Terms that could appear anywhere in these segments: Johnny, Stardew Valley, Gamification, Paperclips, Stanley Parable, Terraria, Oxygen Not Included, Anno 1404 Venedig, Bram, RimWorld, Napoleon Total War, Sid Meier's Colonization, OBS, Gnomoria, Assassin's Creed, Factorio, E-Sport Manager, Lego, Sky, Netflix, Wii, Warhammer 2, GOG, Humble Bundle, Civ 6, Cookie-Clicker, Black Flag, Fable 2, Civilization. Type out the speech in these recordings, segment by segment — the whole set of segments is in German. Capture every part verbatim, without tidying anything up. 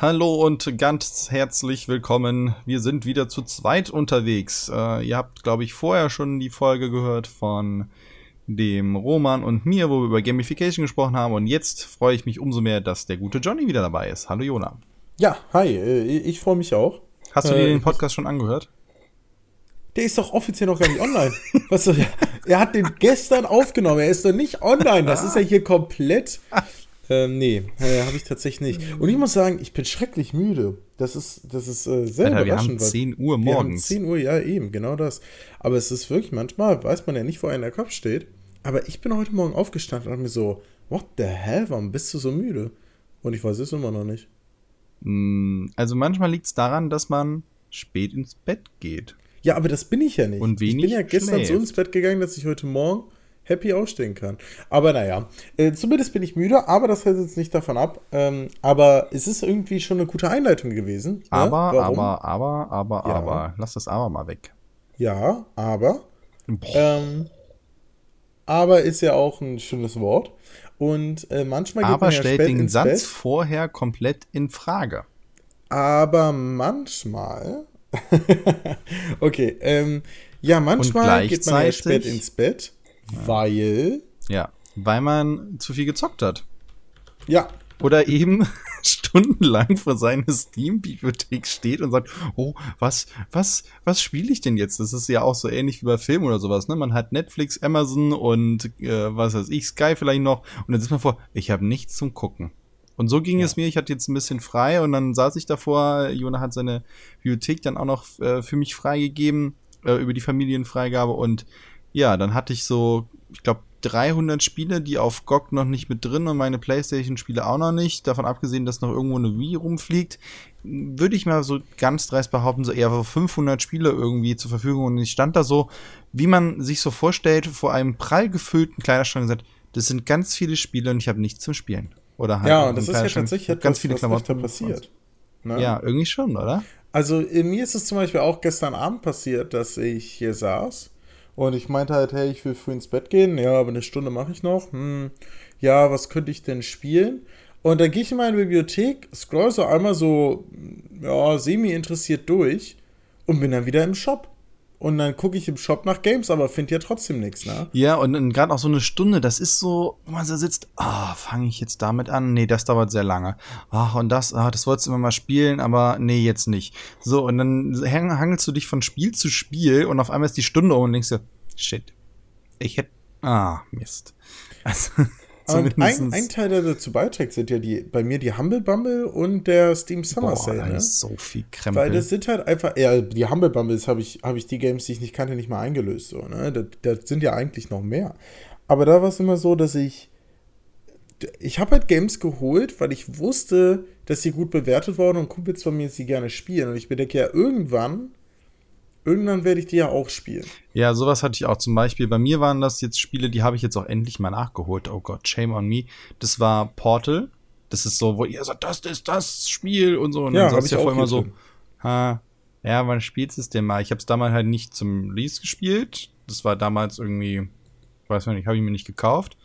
Hallo und ganz herzlich willkommen. Wir sind wieder zu zweit unterwegs. Äh, ihr habt, glaube ich, vorher schon die Folge gehört von dem Roman und mir, wo wir über Gamification gesprochen haben. Und jetzt freue ich mich umso mehr, dass der gute Johnny wieder dabei ist. Hallo, Jona. Ja, hi. Ich freue mich auch. Hast du dir äh, den Podcast schon angehört? Der ist doch offiziell noch gar nicht online. Was doch, er hat den gestern aufgenommen. Er ist doch nicht online. Das ist ja hier komplett... Ähm, nee, äh, habe ich tatsächlich nicht. Und ich muss sagen, ich bin schrecklich müde. Das ist, das ist äh, sehr Alter, überraschend. Wir haben zehn Uhr morgens. Wir haben zehn Uhr, ja eben, genau das. Aber es ist wirklich, manchmal weiß man ja nicht, wo einem der Kopf steht. Aber ich bin heute Morgen aufgestanden und hab mir so, what the hell, warum bist du so müde? Und ich weiß es immer noch nicht. Also manchmal liegt es daran, dass man spät ins Bett geht. Ja, aber das bin ich ja nicht. Und wenig ich bin ja gestern schläft. So ins Bett gegangen, dass ich heute Morgen happy ausstehen kann. Aber naja, äh, zumindest bin ich müde, aber das hält jetzt nicht davon ab. Ähm, aber es ist irgendwie schon eine gute Einleitung gewesen. Aber, ne? aber, aber, aber, ja. aber. Lass das aber mal weg. Ja, aber. Ähm, aber ist ja auch ein schönes Wort. Und äh, manchmal geht aber man ja stellt spät den ins Satz Bett. Vorher komplett in Frage. Aber manchmal. okay, ähm, ja, manchmal geht man ja spät ins Bett. Weil? Ja, weil man zu viel gezockt hat. Ja. Oder eben stundenlang vor seiner Steam-Bibliothek steht und sagt, oh, was, was, was spiele ich denn jetzt? Das ist ja auch so ähnlich wie bei Filmen oder sowas, ne? Man hat Netflix, Amazon und äh, was weiß ich, Sky vielleicht noch. Und dann sitzt man vor, ich habe nichts zum Gucken. Und so ging ja. es mir, ich hatte jetzt ein bisschen frei und dann saß ich davor, Jonah hat seine Bibliothek dann auch noch äh, für mich freigegeben, äh, über die Familienfreigabe und ja, dann hatte ich so, ich glaube, dreihundert Spiele, die auf G O G noch nicht mit drin und meine PlayStation-Spiele auch noch nicht. Davon abgesehen, dass noch irgendwo eine Wii rumfliegt, würde ich mal so ganz dreist behaupten, so eher fünfhundert Spiele irgendwie zur Verfügung. Und ich stand da so, wie man sich so vorstellt, vor einem prall gefüllten Kleiderschrank und gesagt, das sind ganz viele Spiele und ich habe nichts zum Spielen. Oder halt ja, und das ist ja tatsächlich ganz etwas, viele was Klamotten passiert. Ne? Ja, irgendwie schon, oder? Also mir ist es zum Beispiel auch gestern Abend passiert, dass ich hier saß. Und ich meinte halt, hey, ich will früh ins Bett gehen. Ja, aber eine Stunde mache ich noch. Hm, ja, was könnte ich denn spielen? Und dann gehe ich in meine Bibliothek, scroll so einmal so, ja, semi-interessiert durch und bin dann wieder im Shop. Und dann gucke ich im Shop nach Games, aber finde ja trotzdem nichts, ne? Ja, und, und gerade auch so eine Stunde, das ist so, wo man so sitzt, ah, oh, fange ich jetzt damit an? Nee, das dauert sehr lange. Ach, und das, ah, das wolltest du immer mal spielen, aber nee, jetzt nicht. So, und dann hangelst du dich von Spiel zu Spiel und auf einmal ist die Stunde um und denkst dir, shit, ich hätte, ah, Mist. Also, und ein, ein Teil, der dazu beiträgt, sind ja die bei mir die Humble Bundle und der Steam Summer Sale. Boah, da ist so viel Krempel. Weil das sind halt einfach, ja, die Humble Bundles habe ich, hab ich die Games, die ich nicht kannte, nicht mal eingelöst. So, ne? Das, das sind ja eigentlich noch mehr. Aber da war es immer so, dass ich, ich habe halt Games geholt, weil ich wusste, dass sie gut bewertet wurden und Kumpels von mir sie gerne spielen. Und ich bedenke ja, irgendwann Irgendwann werde ich die ja auch spielen. Ja, sowas hatte ich auch zum Beispiel. Bei mir waren das jetzt Spiele, die habe ich jetzt auch endlich mal nachgeholt. Oh Gott, shame on me. Das war Portal. Das ist so, wo ihr sagt, das ist das Spiel und so. Und ja, dann saß ich ja vorher immer so, ha, ja, wann spielst du es denn mal? Ich habe es damals halt nicht zum Release gespielt. Das war damals irgendwie, weiß man nicht, habe ich mir nicht gekauft.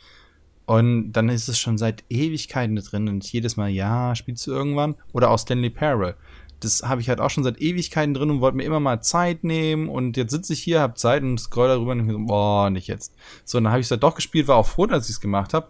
Und dann ist es schon seit Ewigkeiten da drin. Und jedes Mal, ja, spielst du irgendwann? Oder auch Stanley Parable. Das habe ich halt auch schon seit Ewigkeiten drin und wollte mir immer mal Zeit nehmen. Und jetzt sitze ich hier, habe Zeit und scroll darüber und denke so, boah, nicht jetzt. So, und dann habe ich es halt doch gespielt, war auch froh, dass ich es gemacht habe.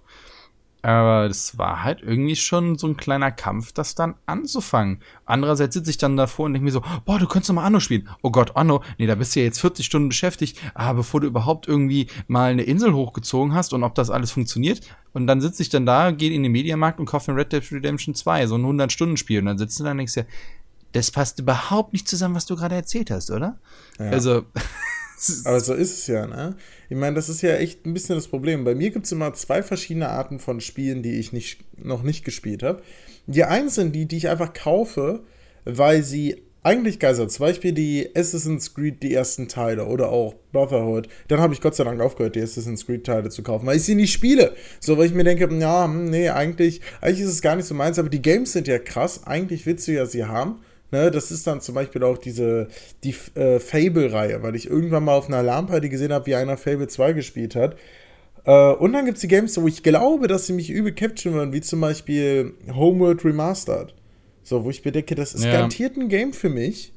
Aber das war halt irgendwie schon so ein kleiner Kampf, das dann anzufangen. Andererseits sitze ich dann davor und denke mir so, boah, du könntest doch mal Anno spielen. Oh Gott, Anno, nee, da bist du ja jetzt vierzig Stunden beschäftigt, ah, bevor du überhaupt irgendwie mal eine Insel hochgezogen hast und ob das alles funktioniert. Und dann sitze ich dann da, gehe in den Mediamarkt und kaufe mir Red Dead Redemption zwei, so ein hundert-Stunden-Spiel. Und dann sitzt du da und denkst dir, das passt überhaupt nicht zusammen, was du gerade erzählt hast, oder? Ja. Also. Aber so ist es ja, ne? Ich meine, das ist ja echt ein bisschen das Problem. Bei mir gibt es immer zwei verschiedene Arten von Spielen, die ich nicht, noch nicht gespielt habe. Die einen sind die, die ich einfach kaufe, weil sie eigentlich geil sind. Zum Beispiel die Assassin's Creed, die ersten Teile oder auch Brotherhood. Dann habe ich Gott sei Dank aufgehört, die Assassin's Creed Teile zu kaufen, weil ich sie nicht spiele. So, weil ich mir denke, ja, nee, eigentlich, eigentlich ist es gar nicht so meins, aber die Games sind ja krass. Eigentlich willst du ja sie haben. Ne, das ist dann zum Beispiel auch diese die äh, Fable-Reihe, weil ich irgendwann mal auf einer Alarmparty gesehen habe, wie einer Fable zwei gespielt hat. Äh, und dann gibt es die Games, wo ich glaube, dass sie mich übel capturen würden, wie zum Beispiel Homeworld Remastered. So, wo ich bedenke, das ist ja. garantiert ein Game für mich.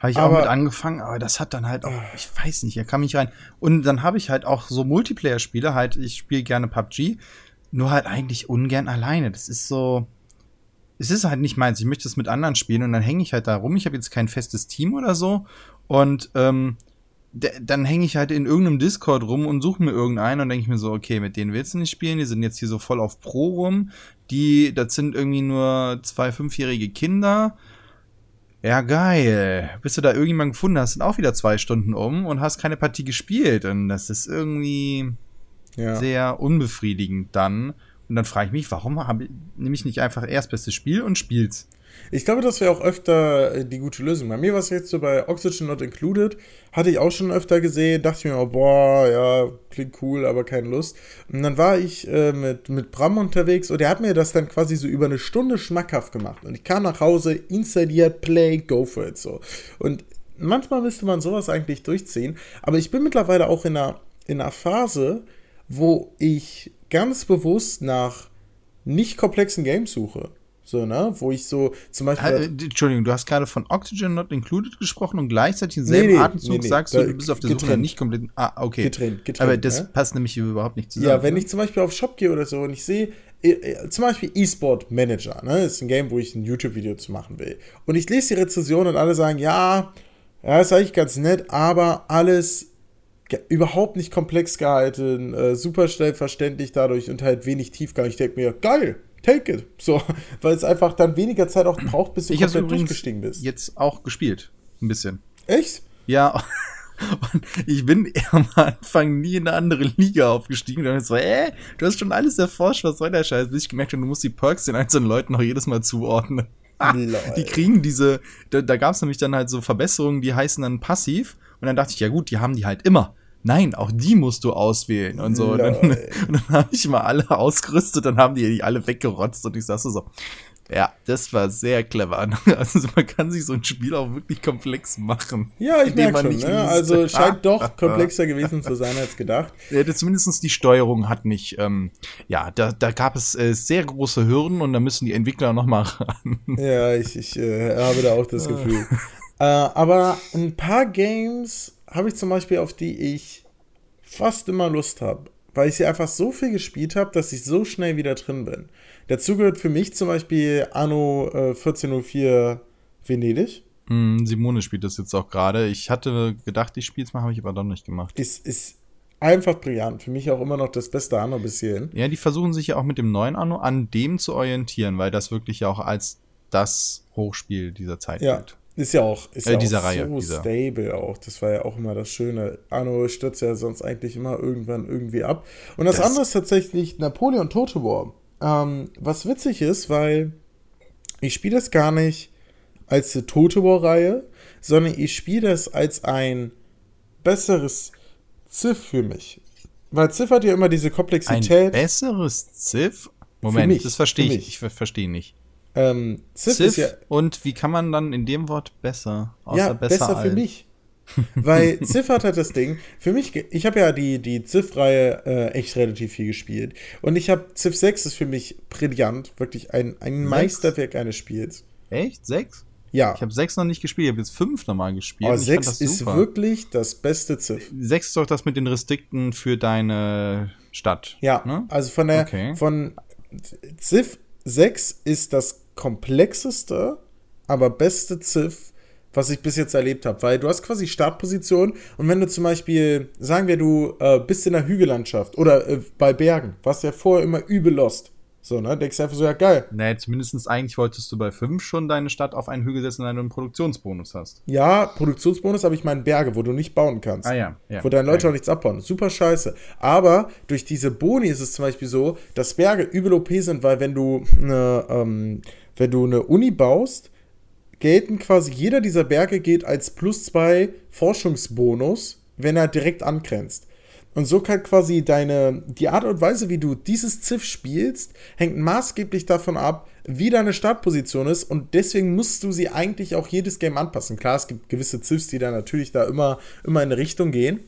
Habe ich aber auch mit angefangen, aber das hat dann halt auch, ich weiß nicht, er kam nicht rein. Und dann habe ich halt auch so Multiplayer-Spiele, halt, ich spiele gerne P U B G, nur halt eigentlich ungern alleine. Das ist so, es ist halt nicht meins, ich möchte das mit anderen spielen und dann hänge ich halt da rum. Ich habe jetzt kein festes Team oder so und ähm, d- dann hänge ich halt in irgendeinem Discord rum und suche mir irgendeinen und denke ich mir so, okay, mit denen willst du nicht spielen, die sind jetzt hier so voll auf Pro rum, die, das sind irgendwie nur zwei fünfjährige Kinder. Ja, geil. Bist du da irgendjemanden gefunden hast, sind auch wieder zwei Stunden um und hast keine Partie gespielt. Und das ist irgendwie ja. sehr unbefriedigend dann. Und dann frage ich mich, warum nehme ich nicht einfach erstbestes Spiel und spiel's? Ich glaube, das wäre auch öfter die gute Lösung. Bei mir war es jetzt so bei Oxygen Not Included, hatte ich auch schon öfter gesehen, dachte ich mir, oh, boah, ja, klingt cool, aber keine Lust. Und dann war ich äh, mit, mit Bram unterwegs und der hat mir das dann quasi so über eine Stunde schmackhaft gemacht. Und ich kam nach Hause, installiert, play, go for it, so. Und manchmal müsste man sowas eigentlich durchziehen, aber ich bin mittlerweile auch in einer, in einer Phase, wo ich ganz bewusst nach nicht komplexen Games suche. So, ne? Wo ich so zum Beispiel. Äh, Entschuldigung, du hast gerade von Oxygen Not Included gesprochen und gleichzeitig im selben nee, nee, Atemzug nee, nee. sagst du, du bist auf der getrennt. Suche nach nicht komplett. Ah, okay. Getrennt, getrennt, aber das ne? passt nämlich überhaupt nicht zusammen. Ja, wenn ich zum Beispiel auf Shop gehe oder so und ich sehe, zum Beispiel E-Sport Manager, ne? Das ist ein Game, wo ich ein YouTube-Video zu machen will. Und ich lese die Rezension und alle sagen, ja, ja, ist eigentlich ganz nett, aber alles überhaupt nicht komplex gehalten, äh, super schnell verständlich dadurch und halt wenig Tiefgang. Ich denke mir, geil! Take it. So, weil es einfach dann weniger Zeit auch braucht, bis du ich komplett durchgestiegen bist. Ich habe jetzt auch gespielt. Ein bisschen. Echt? Ja. Und ich bin am Anfang nie in eine andere Liga aufgestiegen. Und dann so, äh, du hast schon alles erforscht, was soll der Scheiß? Bis ich gemerkt habe, du musst die Perks den einzelnen Leuten noch jedes Mal zuordnen. Ah, die kriegen diese, da, da gab es nämlich dann halt so Verbesserungen, die heißen dann passiv. Und dann dachte ich, ja gut, die haben die halt immer. Nein, auch die musst du auswählen und so. Und dann, und dann habe ich mal alle ausgerüstet, dann haben die die alle weggerotzt und ich sag so, ja, das war sehr clever. Also man kann sich so ein Spiel auch wirklich komplex machen. Ja, ich merke schon, ne? Also scheint doch komplexer gewesen zu sein als gedacht. Ja, zumindest die Steuerung hat nicht, ähm, ja, da, da gab es äh, sehr große Hürden und da müssen die Entwickler nochmal ran. Ja, ich, ich äh, habe da auch das Gefühl. äh, aber ein paar Games habe ich zum Beispiel, auf die ich fast immer Lust habe, weil ich sie einfach so viel gespielt habe, dass ich so schnell wieder drin bin. Dazu gehört für mich zum Beispiel Anno äh, vierzehnhundertvier Venedig. Mm, Simone spielt das jetzt auch gerade. Ich hatte gedacht, ich spiele es mal, habe ich aber doch nicht gemacht. Es ist einfach brillant. Für mich auch immer noch das beste Anno bis hierhin. Ja, die versuchen sich ja auch mit dem neuen Anno an dem zu orientieren, weil das wirklich ja auch als das Hochspiel dieser Zeit ja. gilt. Ist ja auch, ist äh, ja dieser auch Reihe, so dieser. Stable auch. Das war ja auch immer das Schöne. Anno stürzt ja sonst eigentlich immer irgendwann irgendwie ab. Und das, das andere ist tatsächlich Napoleon Total War. Ähm, was witzig ist, weil ich spiele das gar nicht als eine Total War-Reihe, sondern ich spiele das als ein besseres Civ für mich. Weil Civ hat ja immer diese Komplexität. Ein besseres Civ? Moment, mich, das verstehe ich. Ich verstehe nicht. Ähm, Civ, Civ ist ja, und wie kann man dann in dem Wort besser? Außer ja, besser, besser für mich. Weil Civ hat halt das Ding, für mich, ich habe ja die, die Civ-Reihe äh, echt relativ viel gespielt. Und ich habe, Civ sechs ist für mich brillant, wirklich ein, ein Meisterwerk eines Spiels. Echt? sechs? Ja. Ich habe sechs noch nicht gespielt, ich habe jetzt fünf nochmal gespielt. Aber sechs ist wirklich das beste Civ. sechs ist doch das mit den Restrikten für deine Stadt. Ja, ne? Also von der, okay. von Civ sechs ist das komplexeste, aber beste Civ, was ich bis jetzt erlebt habe, weil du hast quasi Startposition und wenn du zum Beispiel, sagen wir, du äh, bist in einer Hügellandschaft oder äh, bei Bergen, warst ja vorher immer übel lost, so, ne, denkst du einfach so, ja geil. Naja, zumindest eigentlich wolltest du bei fünf schon deine Stadt auf einen Hügel setzen, wenn du einen Produktionsbonus hast. Ja, Produktionsbonus, aber ich meine Berge, wo du nicht bauen kannst. Ah ja, ja. Wo deine Leute ja. auch nichts abbauen. Super scheiße. Aber durch diese Boni ist es zum Beispiel so, dass Berge übel O P sind, weil wenn du eine, ähm, wenn du eine Uni baust, gelten quasi, jeder dieser Berge geht als plus zwei Forschungsbonus, wenn er direkt angrenzt. Und so kann quasi deine, die Art und Weise, wie du dieses Civ spielst, hängt maßgeblich davon ab, wie deine Startposition ist und deswegen musst du sie eigentlich auch jedes Game anpassen. Klar, es gibt gewisse Civs, die da natürlich da immer, immer in eine Richtung gehen,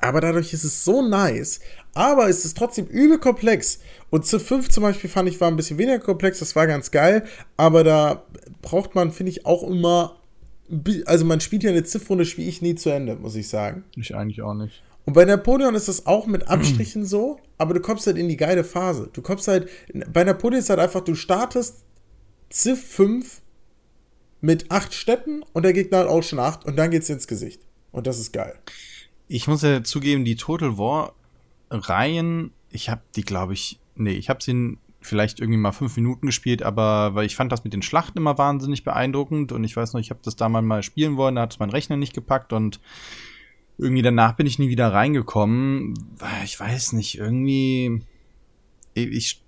aber dadurch ist es so nice, aber es ist trotzdem übel komplex. Und Civ fünf zum Beispiel fand ich war ein bisschen weniger komplex, das war ganz geil, aber da braucht man, finde ich, auch immer, also man spielt ja eine Civ-Runde, spiele ich nie zu Ende, muss ich sagen. Ich eigentlich auch nicht. Und bei Napoleon ist das auch mit Abstrichen so, aber du kommst halt in die geile Phase. Du kommst halt, bei Napoleon ist halt einfach, du startest Civ fünf mit acht Städten und der Gegner hat auch schon acht und dann geht's ins Gesicht. Und das ist geil. Ich muss ja zugeben, die Total War Reihen, ich habe die, glaube ich, nee, ich habe sie vielleicht irgendwie mal fünf Minuten gespielt, aber weil ich fand das mit den Schlachten immer wahnsinnig beeindruckend und ich weiß noch, ich habe das damals mal spielen wollen, da hat es mein Rechner nicht gepackt und irgendwie danach bin ich nie wieder reingekommen. Ich weiß nicht, irgendwie ich,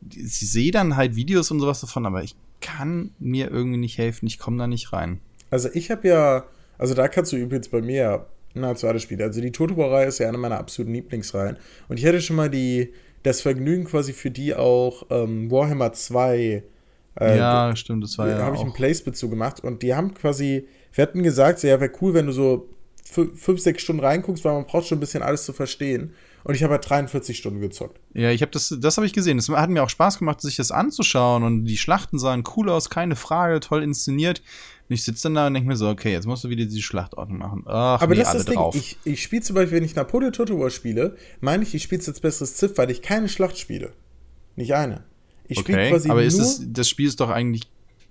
ich sehe dann halt Videos und sowas davon, aber ich kann mir irgendwie nicht helfen, ich komme da nicht rein. Also ich habe ja, also da kannst du übrigens bei mir nahezu alle Spiele. Also die Total War-Reihe ist ja eine meiner absoluten Lieblingsreihen. Und ich hatte schon mal die, das Vergnügen quasi für die auch ähm, Warhammer zwei. Äh, ja, stimmt, das war ja auch. Da habe ich einen Place-Bezug gemacht und die haben quasi, wir hatten gesagt, so, ja, wäre cool, wenn du so fünf, sechs Stunden reinguckst, weil man braucht schon ein bisschen alles zu verstehen. Und ich habe halt dreiundvierzig Stunden gezockt. Ja, ich habe das, das habe ich gesehen. Das hat mir auch Spaß gemacht, sich das anzuschauen. Und die Schlachten sahen cool aus, keine Frage, toll inszeniert. Und ich sitze dann da und denke mir so, okay, jetzt musst du wieder diese Schlachtordnung machen. Ach, aber nee, das ist das Ding. Ich, ich spiele zum Beispiel, wenn ich Napoleon Total War spiele, meine ich, ich spiele jetzt besseres Civ, weil ich keine Schlacht spiele. Nicht eine. Ich okay, spiele quasi aber ist nur es, das Spiel ist doch eigentlich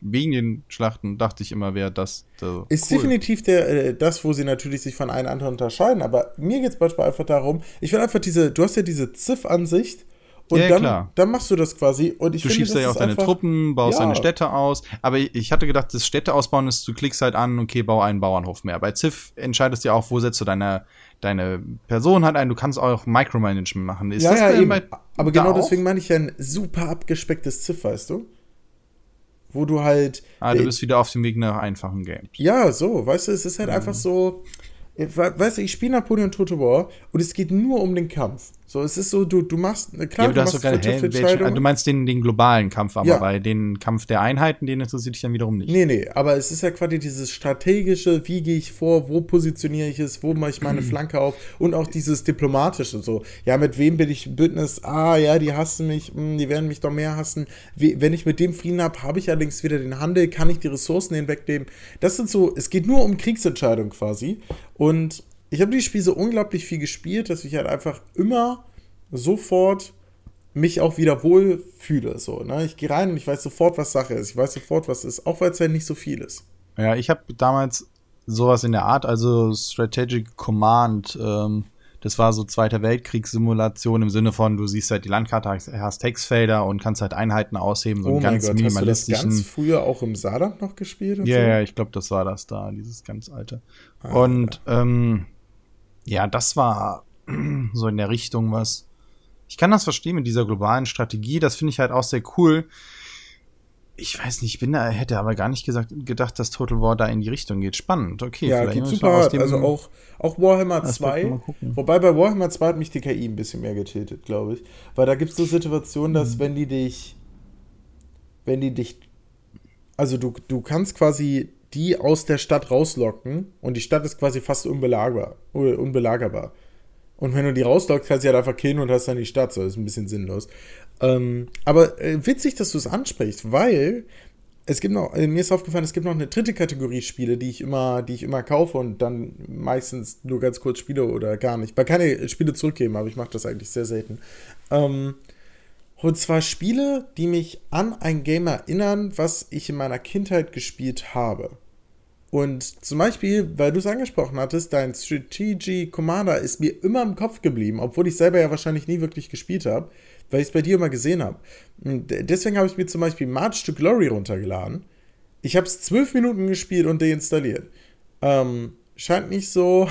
wegen den Schlachten, dachte ich immer, wäre das so ist cool. Definitiv der, äh, das, wo sie natürlich sich von einem anderen unterscheiden, aber mir geht es beispielsweise einfach darum, ich will einfach diese, du hast ja diese Civ-Ansicht und ja, dann, dann machst du das quasi und ich du finde, schiebst das ja auch deine einfach, Truppen, baust ja. deine Städte aus, aber ich hatte gedacht, das Städte ausbauen ist, du klickst halt an, okay, bau einen Bauernhof mehr. Bei Civ entscheidest du ja auch, wo setzt du deine Deine Person hat einen, du kannst auch Micromanagement machen. Ist ja, das ja, eben. Aber genau deswegen meine ich ja ein super abgespecktes Civ, weißt du? Wo du halt. Ah, du bist äh, wieder auf dem Weg nach einfachen Games. Ja, so, weißt du, es ist halt mhm. einfach so. Weißt du, ich spiele Napoleon Total War und es geht nur um den Kampf. So, es ist so, du, du machst eine klare ja, Entscheidung. Du meinst den, den globalen Kampf, aber ja. weil den Kampf der Einheiten, den interessiert dich dann wiederum nicht. Nee, nee, aber es ist ja quasi dieses strategische, wie gehe ich vor, wo positioniere ich es, wo mache ich meine mhm. Flanke auf und auch dieses diplomatische so. Ja, mit wem bin ich im Bündnis? Ah, ja, die hassen mich, mh, die werden mich doch mehr hassen. We- wenn ich mit dem Frieden habe, habe ich allerdings wieder den Handel, kann ich die Ressourcen hinwegnehmen. Das sind so, es geht nur um Kriegsentscheidung quasi. Und ich habe dieses Spiel so unglaublich viel gespielt, dass ich halt einfach immer sofort mich auch wieder wohl fühle. So, ne? Ich gehe rein und ich weiß sofort, was Sache ist. Ich weiß sofort, was ist, auch weil es halt nicht so viel ist. Ja, ich habe damals sowas in der Art, also Strategic Command, ähm, das war so Zweiter Weltkriegssimulation im Sinne von, du siehst halt die Landkarte, hast Textfelder und kannst halt Einheiten ausheben. So oh einen mein ganz Gott, minimalistischen hast du das ganz früher auch im Saarland noch gespielt? Ja, yeah, so? yeah, ich glaube, das war das da, dieses ganz alte. Ah, und ja. Ähm, ja, das war so in der Richtung was. Ich kann das verstehen mit dieser globalen Strategie, das finde ich halt auch sehr cool. Ich weiß nicht, ich bin da, hätte aber gar nicht gesagt, gedacht, dass Total War da in die Richtung geht. Spannend, okay. Ja, geht super hart. Also auch, auch Warhammer zwei. Wobei bei Warhammer zwei hat mich die K I ein bisschen mehr getötet, glaube ich. Weil da gibt es so Situationen, dass mhm. wenn die dich, wenn die dich, also du, du kannst quasi die aus der Stadt rauslocken und die Stadt ist quasi fast unbelagerbar. unbelagerbar. Und wenn du die rauslockst, kannst du halt einfach killen und hast dann die Stadt. So, das ist ein bisschen sinnlos. Ähm, aber äh, witzig, dass du es ansprichst, weil es gibt noch, äh, mir ist aufgefallen, es gibt noch eine dritte Kategorie Spiele, die ich immer, die ich immer kaufe und dann meistens nur ganz kurz spiele oder gar nicht. Weil keine Spiele zurückgeben, aber ich mache das eigentlich sehr selten. Ähm, und zwar Spiele, die mich an ein Game erinnern, was ich in meiner Kindheit gespielt habe. Und zum Beispiel, weil du es angesprochen hattest, dein Strategic Commander ist mir immer im Kopf geblieben, obwohl ich selber ja wahrscheinlich nie wirklich gespielt habe, weil ich es bei dir immer gesehen habe. Deswegen habe ich mir zum Beispiel March to Glory runtergeladen. Ich habe es zwölf Minuten gespielt und deinstalliert. Ähm, scheint nicht so,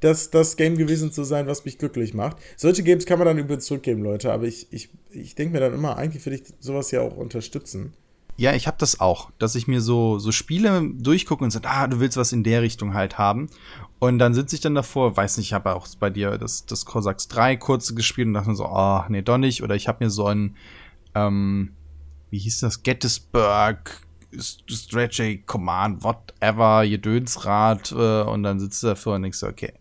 dass das Game gewesen zu sein, was mich glücklich macht. Solche Games kann man dann übrigens zurückgeben, Leute, aber ich, ich, ich denke mir dann immer, eigentlich würde ich sowas ja auch unterstützen. Ja, ich habe das auch, dass ich mir so, so Spiele durchgucke und sage, ah, du willst was in der Richtung halt haben. Und dann sitze ich dann davor, weiß nicht, ich habe auch bei dir das, das Cossacks drei kurz gespielt und dachte mir so, oh, nee, doch nicht. Oder ich habe mir so ein, ähm, wie hieß das, Gettysburg, Strategic Command, whatever, Gedönsrad. Äh, und dann sitzt du dafür und denkst so, okay,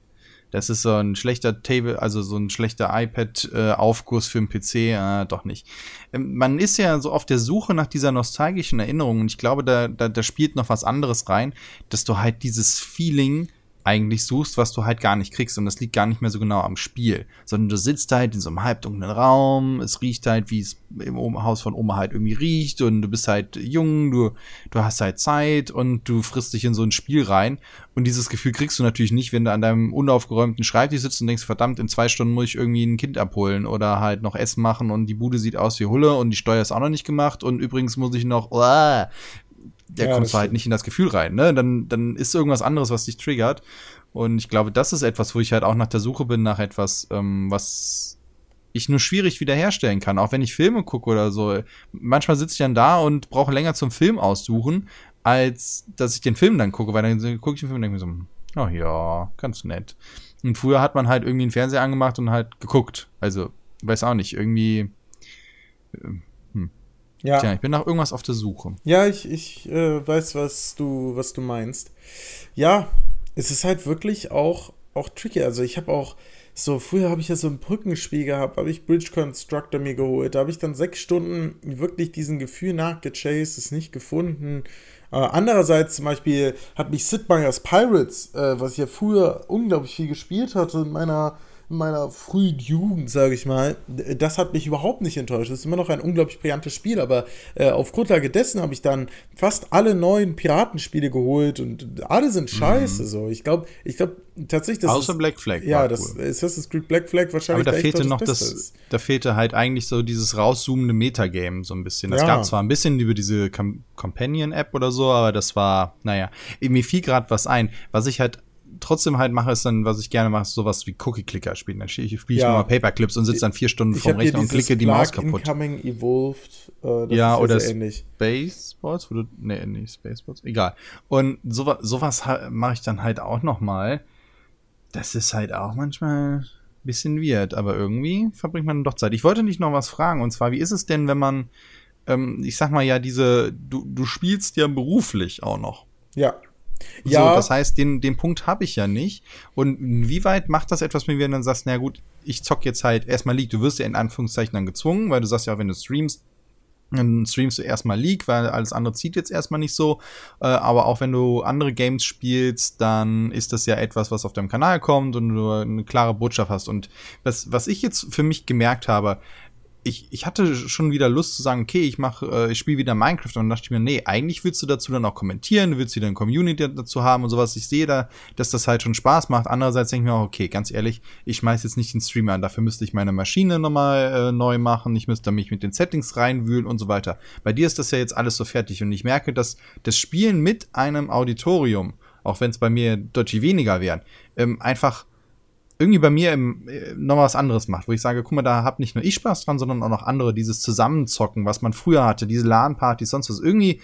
Das ist so ein schlechter Table, also so ein schlechter iPad-Aufguss äh, für den P C, äh, doch nicht. Ähm, man ist ja so auf der Suche nach dieser nostalgischen Erinnerung und ich glaube, da, da, da spielt noch was anderes rein, dass du halt dieses Feeling eigentlich suchst, was du halt gar nicht kriegst und das liegt gar nicht mehr so genau am Spiel, sondern du sitzt halt in so einem halbdunklen Raum, es riecht halt, wie es im Oma- Haus von Oma halt irgendwie riecht und du bist halt jung, du, du hast halt Zeit und du frisst dich in so ein Spiel rein und dieses Gefühl kriegst du natürlich nicht, wenn du an deinem unaufgeräumten Schreibtisch sitzt und denkst, verdammt, in zwei Stunden muss ich irgendwie ein Kind abholen oder halt noch Essen machen und die Bude sieht aus wie Hulle und die Steuer ist auch noch nicht gemacht und übrigens muss ich noch uh, Da ja, kommst du halt nicht in das Gefühl rein, ne? Dann, dann ist irgendwas anderes, was dich triggert. Und ich glaube, das ist etwas, wo ich halt auch nach der Suche bin, nach etwas, ähm, was ich nur schwierig wiederherstellen kann. Auch wenn ich Filme gucke oder so. Manchmal sitze ich dann da und brauche länger zum Film aussuchen, als dass ich den Film dann gucke. Weil dann gucke ich den Film und denke mir so, oh ja, ganz nett. Und früher hat man halt irgendwie einen Fernseher angemacht und halt geguckt. Also, weiß auch nicht, irgendwie äh, Ja. Tja, ich bin nach irgendwas auf der Suche. Ja, ich, ich äh, weiß, was du, was du meinst. Ja, es ist halt wirklich auch, auch tricky. Also ich habe auch, so früher habe ich ja so ein Brückenspiel gehabt, habe ich Bridge Constructor mir geholt. Da habe ich dann sechs Stunden wirklich diesem Gefühl nachgechased, es nicht gefunden. Äh, andererseits zum Beispiel hat mich Sid Meier's Pirates, äh, was ich ja früher unglaublich viel gespielt hatte in meiner... meiner frühen Jugend, sage ich mal, das hat mich überhaupt nicht enttäuscht. Das ist immer noch ein unglaublich brillantes Spiel, aber äh, auf Grundlage dessen habe ich dann fast alle neuen Piratenspiele geholt und alle sind scheiße. Mhm. So. Ich glaube, ich glaube tatsächlich, das Außer ist, Black Flag. Ja, das cool. Assassin's Creed Black Flag wahrscheinlich. Aber da fehlte noch das, das da fehlte halt eigentlich so dieses rauszoomende Metagame so ein bisschen. Das ja. gab zwar ein bisschen über diese Com- Companion-App oder so, aber das war, naja, mir fiel gerade was ein, was ich halt trotzdem halt mache, ist dann, was ich gerne mache, sowas wie Cookie-Clicker spielen. Dann spiele ich nochmal ja. Paperclips und sitze dann vier Stunden vorm Rechner und klicke die Maus kaputt. Incoming Evolved, äh, das ja, ist oder so ähnlich. Spaceballs? Nee, nee, Spaceballs. Egal. Und sowas, sowas mache ich dann halt auch nochmal. Das ist halt auch manchmal ein bisschen weird, aber irgendwie verbringt man doch Zeit. Ich wollte nicht noch was fragen, und zwar, wie ist es denn, wenn man, ähm, ich sag mal ja, diese, du, du spielst ja beruflich auch noch. Ja. So, ja. Das heißt, den, den Punkt habe ich ja nicht. Und inwieweit macht das etwas mit mir, wenn du dann sagst, na gut, ich zock jetzt halt erstmal League. Du wirst ja in Anführungszeichen dann gezwungen, weil du sagst ja auch, wenn du streamst, dann streamst du erstmal League, weil alles andere zieht jetzt erstmal nicht so. Aber auch wenn du andere Games spielst, dann ist das ja etwas, was auf deinem Kanal kommt und du eine klare Botschaft hast. Und was, was ich jetzt für mich gemerkt habe, Ich, ich hatte schon wieder Lust zu sagen, okay, ich mache, äh, ich spiele wieder Minecraft, und dann dachte ich mir, nee, eigentlich willst du dazu dann auch kommentieren, du willst wieder eine Community dazu haben und sowas. Ich sehe da, dass das halt schon Spaß macht. Andererseits denke ich mir auch, okay, ganz ehrlich, ich schmeiß jetzt nicht den Stream an, dafür müsste ich meine Maschine nochmal äh, neu machen, ich müsste mich mit den Settings reinwühlen und so weiter. Bei dir ist das ja jetzt alles so fertig und ich merke, dass das Spielen mit einem Auditorium, auch wenn es bei mir deutlich weniger wären, ähm, einfach irgendwie bei mir im, äh, noch was anderes macht, wo ich sage, guck mal, da hab nicht nur ich Spaß dran, sondern auch noch andere, dieses Zusammenzocken, was man früher hatte, diese LAN-Partys, sonst was. Irgendwie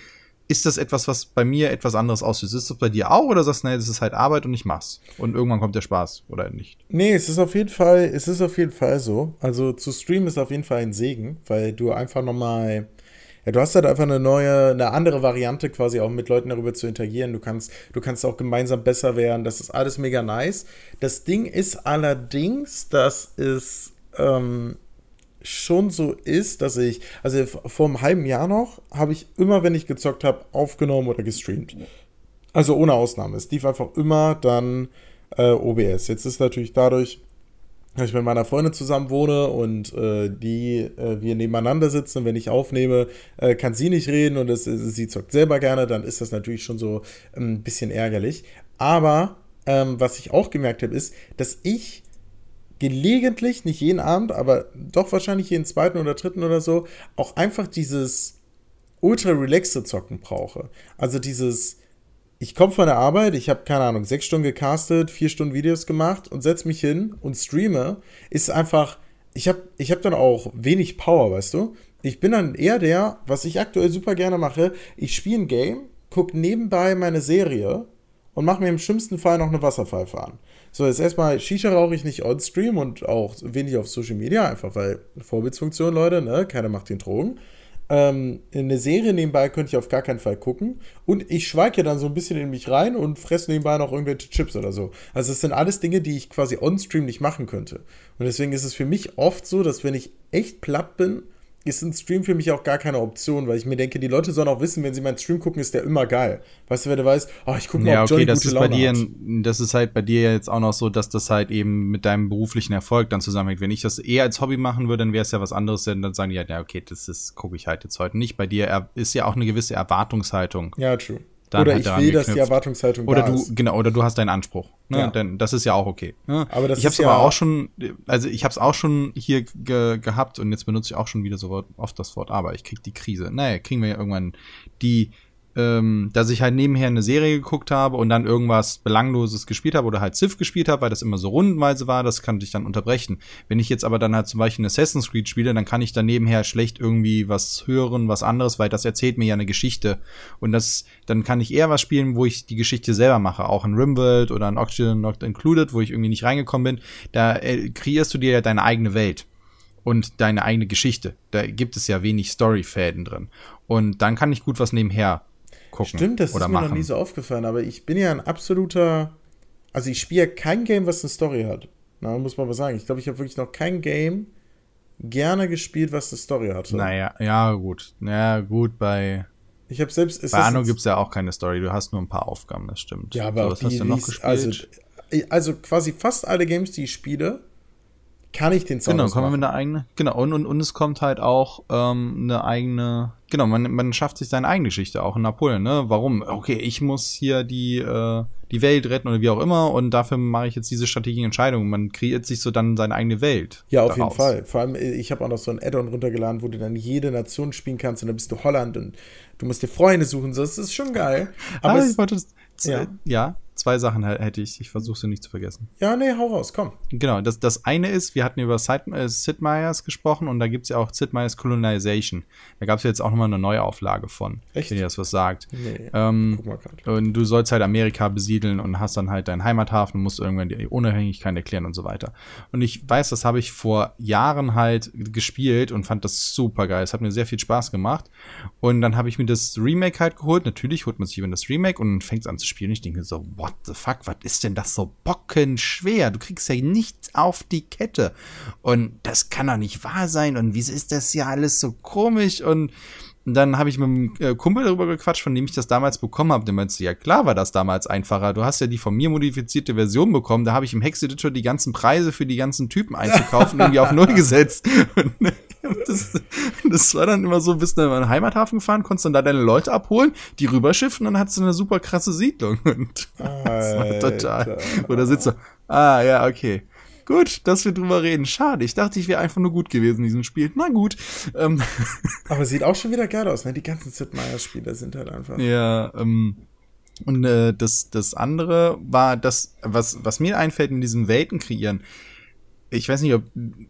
ist das etwas, was bei mir etwas anderes auslöst. Ist das bei dir auch, oder sagst du, nee, das ist halt Arbeit und ich mach's und irgendwann kommt der Spaß oder nicht? Nee, es ist auf jeden Fall, es ist auf jeden Fall so. Also zu streamen ist auf jeden Fall ein Segen, weil du einfach nochmal Ja, du hast halt einfach eine neue, eine andere Variante quasi auch mit Leuten darüber zu interagieren. Du kannst, du kannst auch gemeinsam besser werden. Das ist alles mega nice. Das Ding ist allerdings, dass es ähm, schon so ist, dass ich, also vor einem halben Jahr noch, habe ich immer, wenn ich gezockt habe, aufgenommen oder gestreamt. Also ohne Ausnahme. Es lief einfach immer dann äh, O B S. Jetzt ist natürlich dadurch, dass ich mit meiner Freundin zusammen wohne und äh, die äh, wir nebeneinander sitzen und wenn ich aufnehme, äh, kann sie nicht reden und es, es, sie zockt selber gerne, dann ist das natürlich schon so ein bisschen ärgerlich. Aber ähm, was ich auch gemerkt habe, ist, dass ich gelegentlich, nicht jeden Abend, aber doch wahrscheinlich jeden zweiten oder dritten oder so, auch einfach dieses ultra-relaxte Zocken brauche. Also dieses Ich komme von der Arbeit, ich habe, keine Ahnung, sechs Stunden gecastet, vier Stunden Videos gemacht und setze mich hin und streame, ist einfach, ich habe ich hab dann auch wenig Power, weißt du? Ich bin dann eher der, was ich aktuell super gerne mache, ich spiele ein Game, gucke nebenbei meine Serie und mache mir im schlimmsten Fall noch eine Wasserpfeife an. So, jetzt erstmal, Shisha rauche ich nicht on-stream und auch wenig auf Social Media, einfach weil Vorbildsfunktion, Leute, ne? Keiner macht den Drogen. Ähm, eine Serie nebenbei könnte ich auf gar keinen Fall gucken. Und ich schweige ja dann so ein bisschen in mich rein und fresse nebenbei noch irgendwelche Chips oder so. Also es sind alles Dinge, die ich quasi on-stream nicht machen könnte. Und deswegen ist es für mich oft so, dass wenn ich echt platt bin, ist ein Stream für mich auch gar keine Option, weil ich mir denke, die Leute sollen auch wissen, wenn sie meinen Stream gucken, ist der immer geil. Weißt du, wenn du weißt, oh, ich gucke mal, ja, ob Johnny okay, gute Laune dir, hat. Das ist halt bei dir jetzt auch noch so, dass das halt eben mit deinem beruflichen Erfolg dann zusammenhängt. Wenn ich das eher als Hobby machen würde, dann wäre es ja was anderes, denn dann sagen die halt, ja, okay, das ist, gucke ich halt jetzt heute nicht. Bei dir ist ja auch eine gewisse Erwartungshaltung. Ja, true. Oder halt ich will, geknüpft. Dass die Erwartungshaltung oder da du, ist. Genau, oder du hast deinen Anspruch. Ne? Ja. Denn das ist ja auch okay. Ne? Aber das ich habe es ja aber auch schon, also ich habe es auch schon hier ge- gehabt und jetzt benutze ich auch schon wieder so oft das Wort, aber ich kriege die Krise. Naja, kriegen wir ja irgendwann die, ähm, dass ich halt nebenher eine Serie geguckt habe und dann irgendwas Belangloses gespielt habe oder halt Civ gespielt habe, weil das immer so rundenweise war, das kann ich dann unterbrechen. Wenn ich jetzt aber dann halt zum Beispiel ein Assassin's Creed spiele, dann kann ich dann nebenher schlecht irgendwie was hören, was anderes, weil das erzählt mir ja eine Geschichte. Und das, dann kann ich eher was spielen, wo ich die Geschichte selber mache. Auch in RimWorld oder in Oxygen Not Included, wo ich irgendwie nicht reingekommen bin. Da kreierst du dir ja deine eigene Welt und deine eigene Geschichte. Da gibt es ja wenig Storyfäden drin. Und dann kann ich gut was nebenher gucken. Stimmt, das oder ist mir machen. Noch nie so aufgefallen, aber ich bin ja ein absoluter, also ich spiele ja kein Game, was eine Story hat. Na, muss man mal sagen. Ich glaube, ich habe wirklich noch kein Game gerne gespielt, was eine Story hatte. Naja, ja gut. Ja gut, bei ich habe selbst bei Anno gibt es ja auch keine Story. Du hast nur ein paar Aufgaben, das stimmt. Ja, aber so, was hast du noch gespielt? Also, also quasi fast alle Games, die ich spiele, kann ich den Sound machen. Genau, kommen wir mit einer eigenen. Genau, und, und, und es kommt halt auch ähm, eine eigene. Genau, man, man schafft sich seine eigene Geschichte, auch in Napoleon, ne? Warum? Okay, ich muss hier die, äh, die Welt retten oder wie auch immer und dafür mache ich jetzt diese strategische Entscheidung. Man kreiert sich so dann seine eigene Welt. Ja, auf daraus. Jeden Fall. Vor allem, ich habe auch noch so ein Add-on runtergeladen, wo du dann jede Nation spielen kannst und dann bist du Holland und du musst dir Freunde suchen. So, das ist schon geil. Aber ah, ich wollte das. Ja. ja. Zwei Sachen hätte ich. Ich versuche sie nicht zu vergessen. Ja, nee, hau raus, komm. Genau, das, das eine ist, wir hatten über Sid, äh, Sid Meier's gesprochen und da gibt es ja auch Sid Meier's Colonization. Da gab es ja jetzt auch nochmal eine Neuauflage von. Echt? Wenn ihr das was sagt. Nee, ähm, guck mal grad. Und du sollst halt Amerika besiedeln und hast dann halt deinen Heimathafen, musst irgendwann die Unabhängigkeit erklären und so weiter. Und ich weiß, das habe ich vor Jahren halt gespielt und fand das super geil. Es hat mir sehr viel Spaß gemacht. Und dann habe ich mir das Remake halt geholt. Natürlich holt man sich über das Remake und fängt es an zu spielen. Ich denke so, boah, what the fuck, was ist denn das so bockenschwer? Du kriegst ja nichts auf die Kette. Und das kann doch nicht wahr sein. Und wieso ist das ja alles so komisch? Und dann habe ich mit einem Kumpel darüber gequatscht, von dem ich das damals bekommen habe. Der meinte, ja klar war das damals einfacher. Du hast ja die von mir modifizierte Version bekommen. Da habe ich im Hex-Editor die ganzen Preise für die ganzen Typen einzukaufen irgendwie auf Null gesetzt. Und Das, das war dann immer so, bist du in den Heimathafen gefahren, konntest dann da deine Leute abholen, die rüberschiffen, dann hattest du eine super krasse Siedlung. Und das war total. Oder sitzt du, ah, ja, okay. Gut, dass wir drüber reden. Schade, ich dachte, ich wäre einfach nur gut gewesen in diesem Spiel. Na gut. Ähm. Aber sieht auch schon wieder geil aus, ne? Die ganzen Sid Meier-Spiele sind halt einfach. Ja, ähm. Und äh, das, das andere war das, was, was mir einfällt in diesem Welten kreieren. Ich weiß nicht, ob,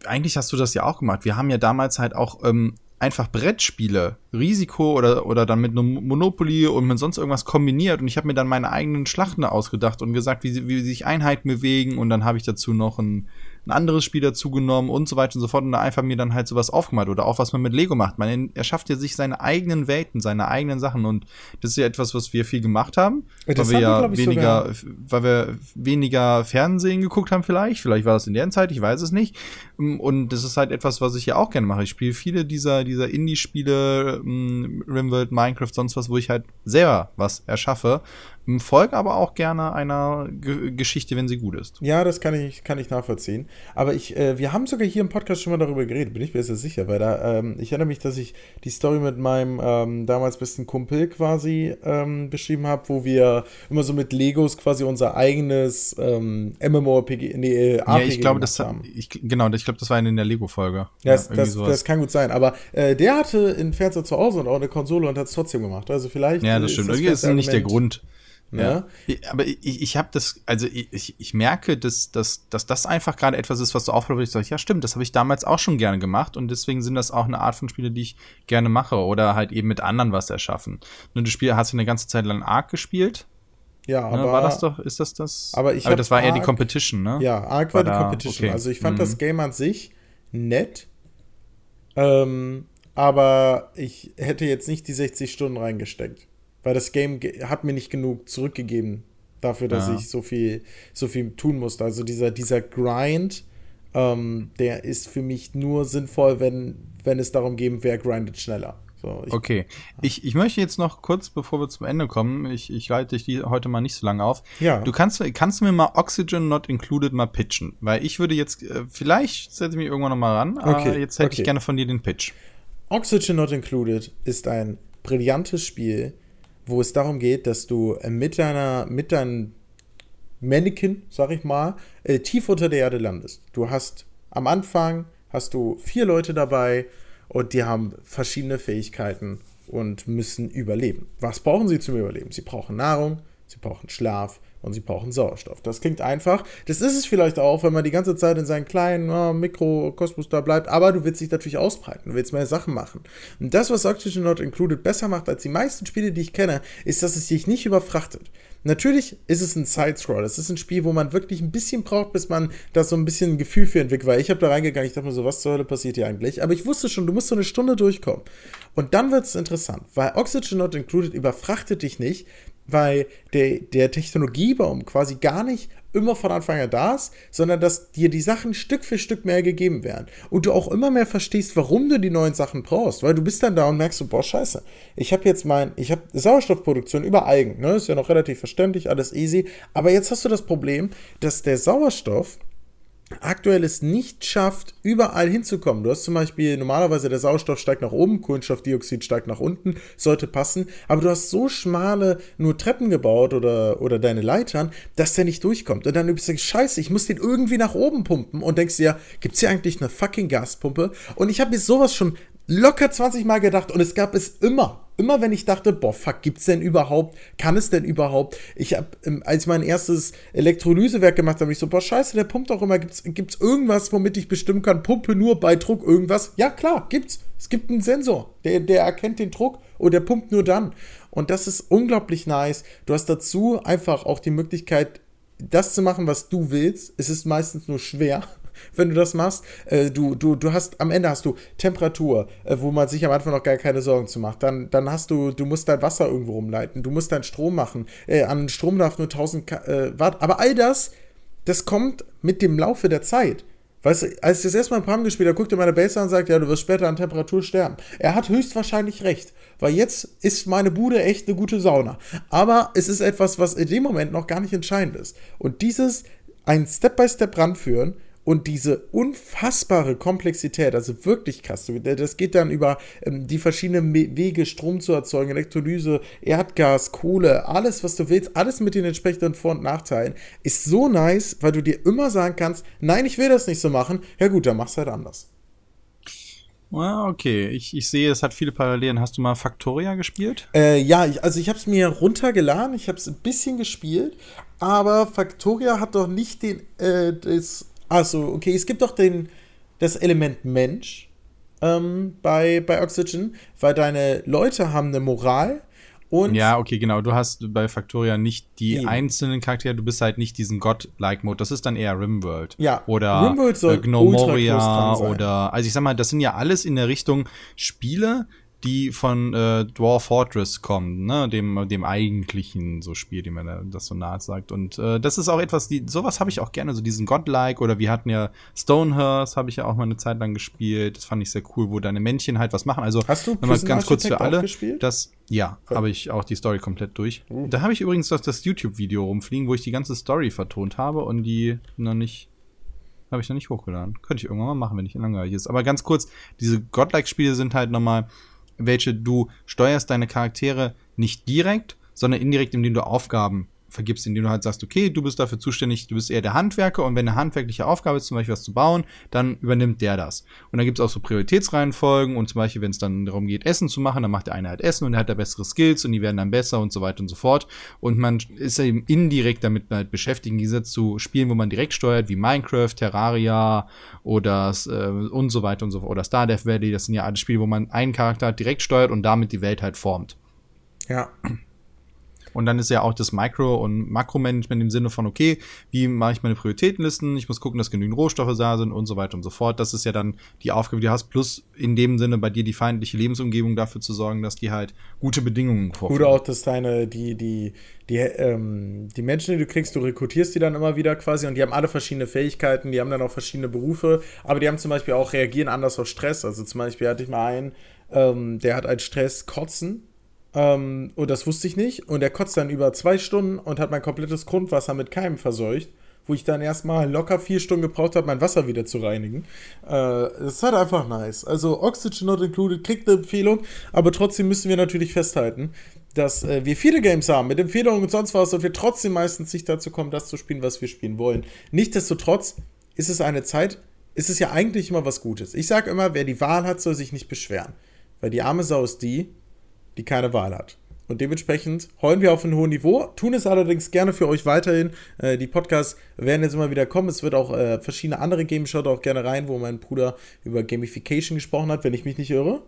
eigentlich hast du das ja auch gemacht. Wir haben ja damals halt auch ähm, einfach Brettspiele, Risiko oder, oder dann mit einem Monopoly und mit sonst irgendwas kombiniert. Und ich habe mir dann meine eigenen Schlachten ausgedacht und gesagt, wie, wie sich Einheiten bewegen. Und dann habe ich dazu noch ein, ein anderes Spiel dazu genommen und so weiter und so fort. Und da einfach mir dann halt sowas aufgemalt oder auch was man mit Lego macht. Man erschafft ja sich seine eigenen Welten, seine eigenen Sachen. Und das ist ja etwas, was wir viel gemacht haben. Das weil wir ja ich, weniger, weil wir weniger Fernsehen geguckt haben vielleicht. Vielleicht war das in der Zeit, ich weiß es nicht. Und das ist halt etwas, was ich ja auch gerne mache. Ich spiele viele dieser, dieser Indie-Spiele, RimWorld, Minecraft, sonst was, wo ich halt selber was erschaffe. Folge aber auch gerne einer G- Geschichte, wenn sie gut ist. Ja, das kann ich, kann ich nachvollziehen. Aber ich, äh, wir haben sogar hier im Podcast schon mal darüber geredet, bin ich mir sehr sicher, weil da, ähm, ich erinnere mich, dass ich die Story mit meinem ähm, damals besten Kumpel quasi ähm, beschrieben habe, wo wir immer so mit Legos quasi unser eigenes ähm, MMORPG, nee, R P G ja, ich glaube, das haben. Ich, genau, ich glaube, das war in der Lego-Folge. Das, ja, das, das kann gut sein, aber äh, der hatte einen Fernseher zu Hause und auch eine Konsole und hat es trotzdem gemacht, also vielleicht. Ja, das stimmt, irgendwie ist, das ist nicht der Grund. Ja. ja, aber ich, ich habe das, also ich, ich merke, dass, dass, dass das einfach gerade etwas ist, was so aufläuft, wo ich sage, ja stimmt, das habe ich damals auch schon gerne gemacht und deswegen sind das auch eine Art von Spiele, die ich gerne mache oder halt eben mit anderen was erschaffen. Nur das Spiel hast du eine ganze Zeit lang Ark gespielt. Ja, ne, aber war das doch, ist das das? Aber, ich aber das war Ark, eher die Competition, ne? Ja, Ark war, war die da, Competition. Okay. Also ich fand mhm. das Game an sich nett, ähm, aber ich hätte jetzt nicht die sechzig Stunden reingesteckt, weil das Game ge- hat mir nicht genug zurückgegeben dafür, dass ja. ich so viel, so viel tun musste. Also dieser, dieser Grind, ähm, der ist für mich nur sinnvoll, wenn, wenn es darum geht, wer grindet schneller. So, ich, okay, ich, ich möchte jetzt noch kurz, bevor wir zum Ende kommen, ich, ich leite dich heute mal nicht so lange auf. Ja. Du kannst, kannst du mir mal Oxygen Not Included mal pitchen, weil ich würde jetzt, vielleicht setze ich mich irgendwann noch mal ran, okay. aber jetzt hätte okay. ich gerne von dir den Pitch. Oxygen Not Included ist ein brillantes Spiel, wo es darum geht, dass du mit deiner, mit deinem Mannequin, sag ich mal, äh, tief unter der Erde landest. Du hast, am Anfang hast du vier Leute dabei, und die haben verschiedene Fähigkeiten und müssen überleben. Was brauchen sie zum Überleben? Sie brauchen Nahrung, sie brauchen Schlaf und sie brauchen Sauerstoff. Das klingt einfach. Das ist es vielleicht auch, wenn man die ganze Zeit in seinem kleinen oh, Mikrokosmos da bleibt. Aber du willst dich natürlich ausbreiten, du willst mehr Sachen machen. Und das, was Oxygen Not Included besser macht als die meisten Spiele, die ich kenne, ist, dass es dich nicht überfrachtet. Natürlich ist es ein Sidescroll. Es ist ein Spiel, wo man wirklich ein bisschen braucht, bis man da so ein bisschen ein Gefühl für entwickelt. Weil ich habe da reingegangen, ich dachte mir so, was zur Hölle passiert hier eigentlich? Aber ich wusste schon, du musst so eine Stunde durchkommen. Und dann wird es interessant, weil Oxygen Not Included überfrachtet dich nicht, weil der, der Technologiebaum quasi gar nicht immer von Anfang an da ist, sondern dass dir die Sachen Stück für Stück mehr gegeben werden. Und du auch immer mehr verstehst, warum du die neuen Sachen brauchst. Weil du bist dann da und merkst so, boah, scheiße, ich habe jetzt mein, ich habe Sauerstoffproduktion über Algen, ne, ist ja noch relativ verständlich, alles easy. Aber jetzt hast du das Problem, dass der Sauerstoff aktuell es nicht schafft, überall hinzukommen. Du hast zum Beispiel, normalerweise der Sauerstoff steigt nach oben, Kohlenstoffdioxid steigt nach unten, sollte passen, aber du hast so schmale nur Treppen gebaut oder, oder deine Leitern, dass der nicht durchkommt. Und dann bist du, scheiße, ich muss den irgendwie nach oben pumpen und denkst dir, gibt's hier eigentlich eine fucking Gaspumpe? Und ich habe mir sowas schon locker zwanzig Mal gedacht und es gab es immer. Immer wenn ich dachte, boah, fuck, gibt's denn überhaupt? Kann es denn überhaupt? Ich hab, als ich mein erstes Elektrolysewerk gemacht habe, ich so, boah, scheiße, der pumpt auch immer. Gibt's, gibt's irgendwas, womit ich bestimmen kann? Pumpe nur bei Druck irgendwas? Ja, klar, gibt's. Es gibt einen Sensor, der, der erkennt den Druck und der pumpt nur dann. Und das ist unglaublich nice. Du hast dazu einfach auch die Möglichkeit, das zu machen, was du willst. Es ist meistens nur schwer, wenn du das machst. Äh, du, du, du hast, am Ende hast du Temperatur, äh, wo man sich am Anfang noch gar keine Sorgen zu macht. Dann, dann hast du, du musst dein Wasser irgendwo rumleiten, du musst deinen Strom machen. Äh, an Strom darf nur tausend Watt. Aber all das, das kommt mit dem Laufe der Zeit. Weißt du, als ich das erste Mal im Programm gespielt habe, guckt er meine Base an und sagt, ja, du wirst später an Temperatur sterben. Er hat höchstwahrscheinlich recht, weil jetzt ist meine Bude echt eine gute Sauna. Aber es ist etwas, was in dem Moment noch gar nicht entscheidend ist. Und dieses, ein Step-by-Step ranführen, und diese unfassbare Komplexität, also wirklich krass, das geht dann über ähm, die verschiedenen Me- Wege, Strom zu erzeugen, Elektrolyse, Erdgas, Kohle, alles, was du willst, alles mit den entsprechenden Vor- und Nachteilen, ist so nice, weil du dir immer sagen kannst, nein, ich will das nicht so machen, ja gut, dann mach's halt anders. Okay, ich, ich sehe, es hat viele Parallelen. Hast du mal Factorio gespielt? Äh, ja, ich, also ich habe es mir runtergeladen, ich habe es ein bisschen gespielt, aber Factorio hat doch nicht den, äh, das... Achso, okay, es gibt doch den, das Element Mensch ähm, bei, bei Oxygen, weil deine Leute haben eine Moral und... Ja, okay, genau, du hast bei Factorio nicht die eben. Einzelnen Charaktere, du bist halt nicht diesen God-like-Mode, das ist dann eher RimWorld. Ja, oder RimWorld soll äh, Gnomoria ultra groß dran sein. Oder, also ich sag mal, das sind ja alles in der Richtung Spiele, die von äh, Dwarf Fortress kommen, ne, dem dem eigentlichen so Spiel, dem man das so nahe sagt. Und äh, das ist auch etwas, die sowas habe ich auch gerne, so diesen Godlike, oder wir hatten ja Stonehearth, habe ich ja auch mal eine Zeit lang gespielt. Das fand ich sehr cool, wo deine Männchen halt was machen. Also hast du nochmal ganz kurz für alle, das ja, habe ich auch die Story komplett durch. Mhm. Da habe ich übrigens das, das YouTube-Video rumfliegen, wo ich die ganze Story vertont habe und die noch nicht habe ich noch nicht hochgeladen. Könnte ich irgendwann mal machen, wenn ich langweilig ist. Aber ganz kurz, diese Godlike-Spiele sind halt nochmal welche du steuerst deine Charaktere nicht direkt, sondern indirekt, indem du Aufgaben vergibst, indem du halt sagst, okay, du bist dafür zuständig, du bist eher der Handwerker und wenn eine handwerkliche Aufgabe ist, zum Beispiel was zu bauen, dann übernimmt der das. Und dann gibt es auch so Prioritätsreihenfolgen und zum Beispiel, wenn es dann darum geht, Essen zu machen, dann macht der eine halt Essen und der hat da bessere Skills und die werden dann besser und so weiter und so fort. Und man ist eben indirekt damit halt beschäftigt, im Gegensatz zu Spielen, wo man direkt steuert, wie Minecraft, Terraria oder äh, und so weiter und so fort. Oder Stardew Valley, das sind ja alle Spiele, wo man einen Charakter direkt steuert und damit die Welt halt formt. Ja. Und dann ist ja auch das Micro- und Makromanagement im Sinne von, okay, wie mache ich meine Prioritätenlisten? Ich muss gucken, dass genügend Rohstoffe da sind und so weiter und so fort. Das ist ja dann die Aufgabe, die du hast. Plus in dem Sinne bei dir die feindliche Lebensumgebung dafür zu sorgen, dass die halt gute Bedingungen vorfinden. Oder auch, dass deine, die, die, die, ähm, die Menschen, die du kriegst, du rekrutierst die dann immer wieder quasi und die haben alle verschiedene Fähigkeiten, die haben dann auch verschiedene Berufe, aber die haben zum Beispiel auch, reagieren anders auf Stress. Also zum Beispiel hatte ich mal einen, ähm, der hat als Stress Kotzen. Um, und das wusste ich nicht. Und er kotzt dann über zwei Stunden und hat mein komplettes Grundwasser mit Keimen verseucht, wo ich dann erstmal locker vier Stunden gebraucht habe, mein Wasser wieder zu reinigen. Äh, das ist halt einfach nice. Also Oxygen Not Included kriegt eine Empfehlung, aber trotzdem müssen wir natürlich festhalten, dass äh, wir viele Games haben mit Empfehlungen und sonst was und wir trotzdem meistens nicht dazu kommen, das zu spielen, was wir spielen wollen. Nichtsdestotrotz ist es eine Zeit, ist es ja eigentlich immer was Gutes. Ich sage immer, wer die Wahl hat, soll sich nicht beschweren. Weil die arme Sau ist die, die keine Wahl hat. Und dementsprechend heulen wir auf einem hohen Niveau, tun es allerdings gerne für euch weiterhin. Äh, die Podcasts werden jetzt immer wieder kommen. Es wird auch äh, verschiedene andere Games, schaut auch gerne rein, wo mein Bruder über Gamification gesprochen hat, wenn ich mich nicht irre.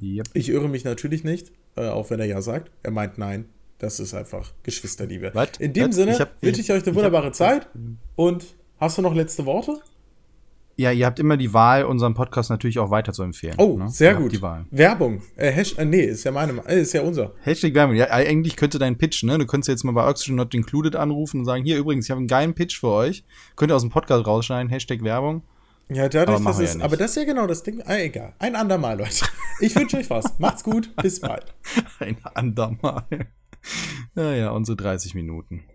Yep. Ich irre mich natürlich nicht, äh, auch wenn er ja sagt. Er meint nein. Das ist einfach Geschwisterliebe. Was? In dem Was? Sinne ich hab, wünsche ich euch eine wunderbare hab, Zeit. Und hast du noch letzte Worte? Ja, ihr habt immer die Wahl, unseren Podcast natürlich auch weiter zu empfehlen. Oh, ne? Sehr ihr gut. Die Wahl. Werbung. Äh, Hasht- äh, nee, ist ja meine, äh, ist ja unser. Hashtag Werbung. Ja, eigentlich könnte dein Pitch, ne? Du könntest jetzt mal bei Oxygen Not Included anrufen und sagen, hier übrigens, ich habe einen geilen Pitch für euch. Könnt ihr aus dem Podcast rausschneiden, Hashtag Werbung. Ja, dadurch, aber das ist, ja aber das ist ja genau das Ding. Ah, egal. Ein andermal, Leute. Ich wünsche euch was. Macht's gut. Bis bald. Ein andermal. Naja, unsere dreißig Minuten.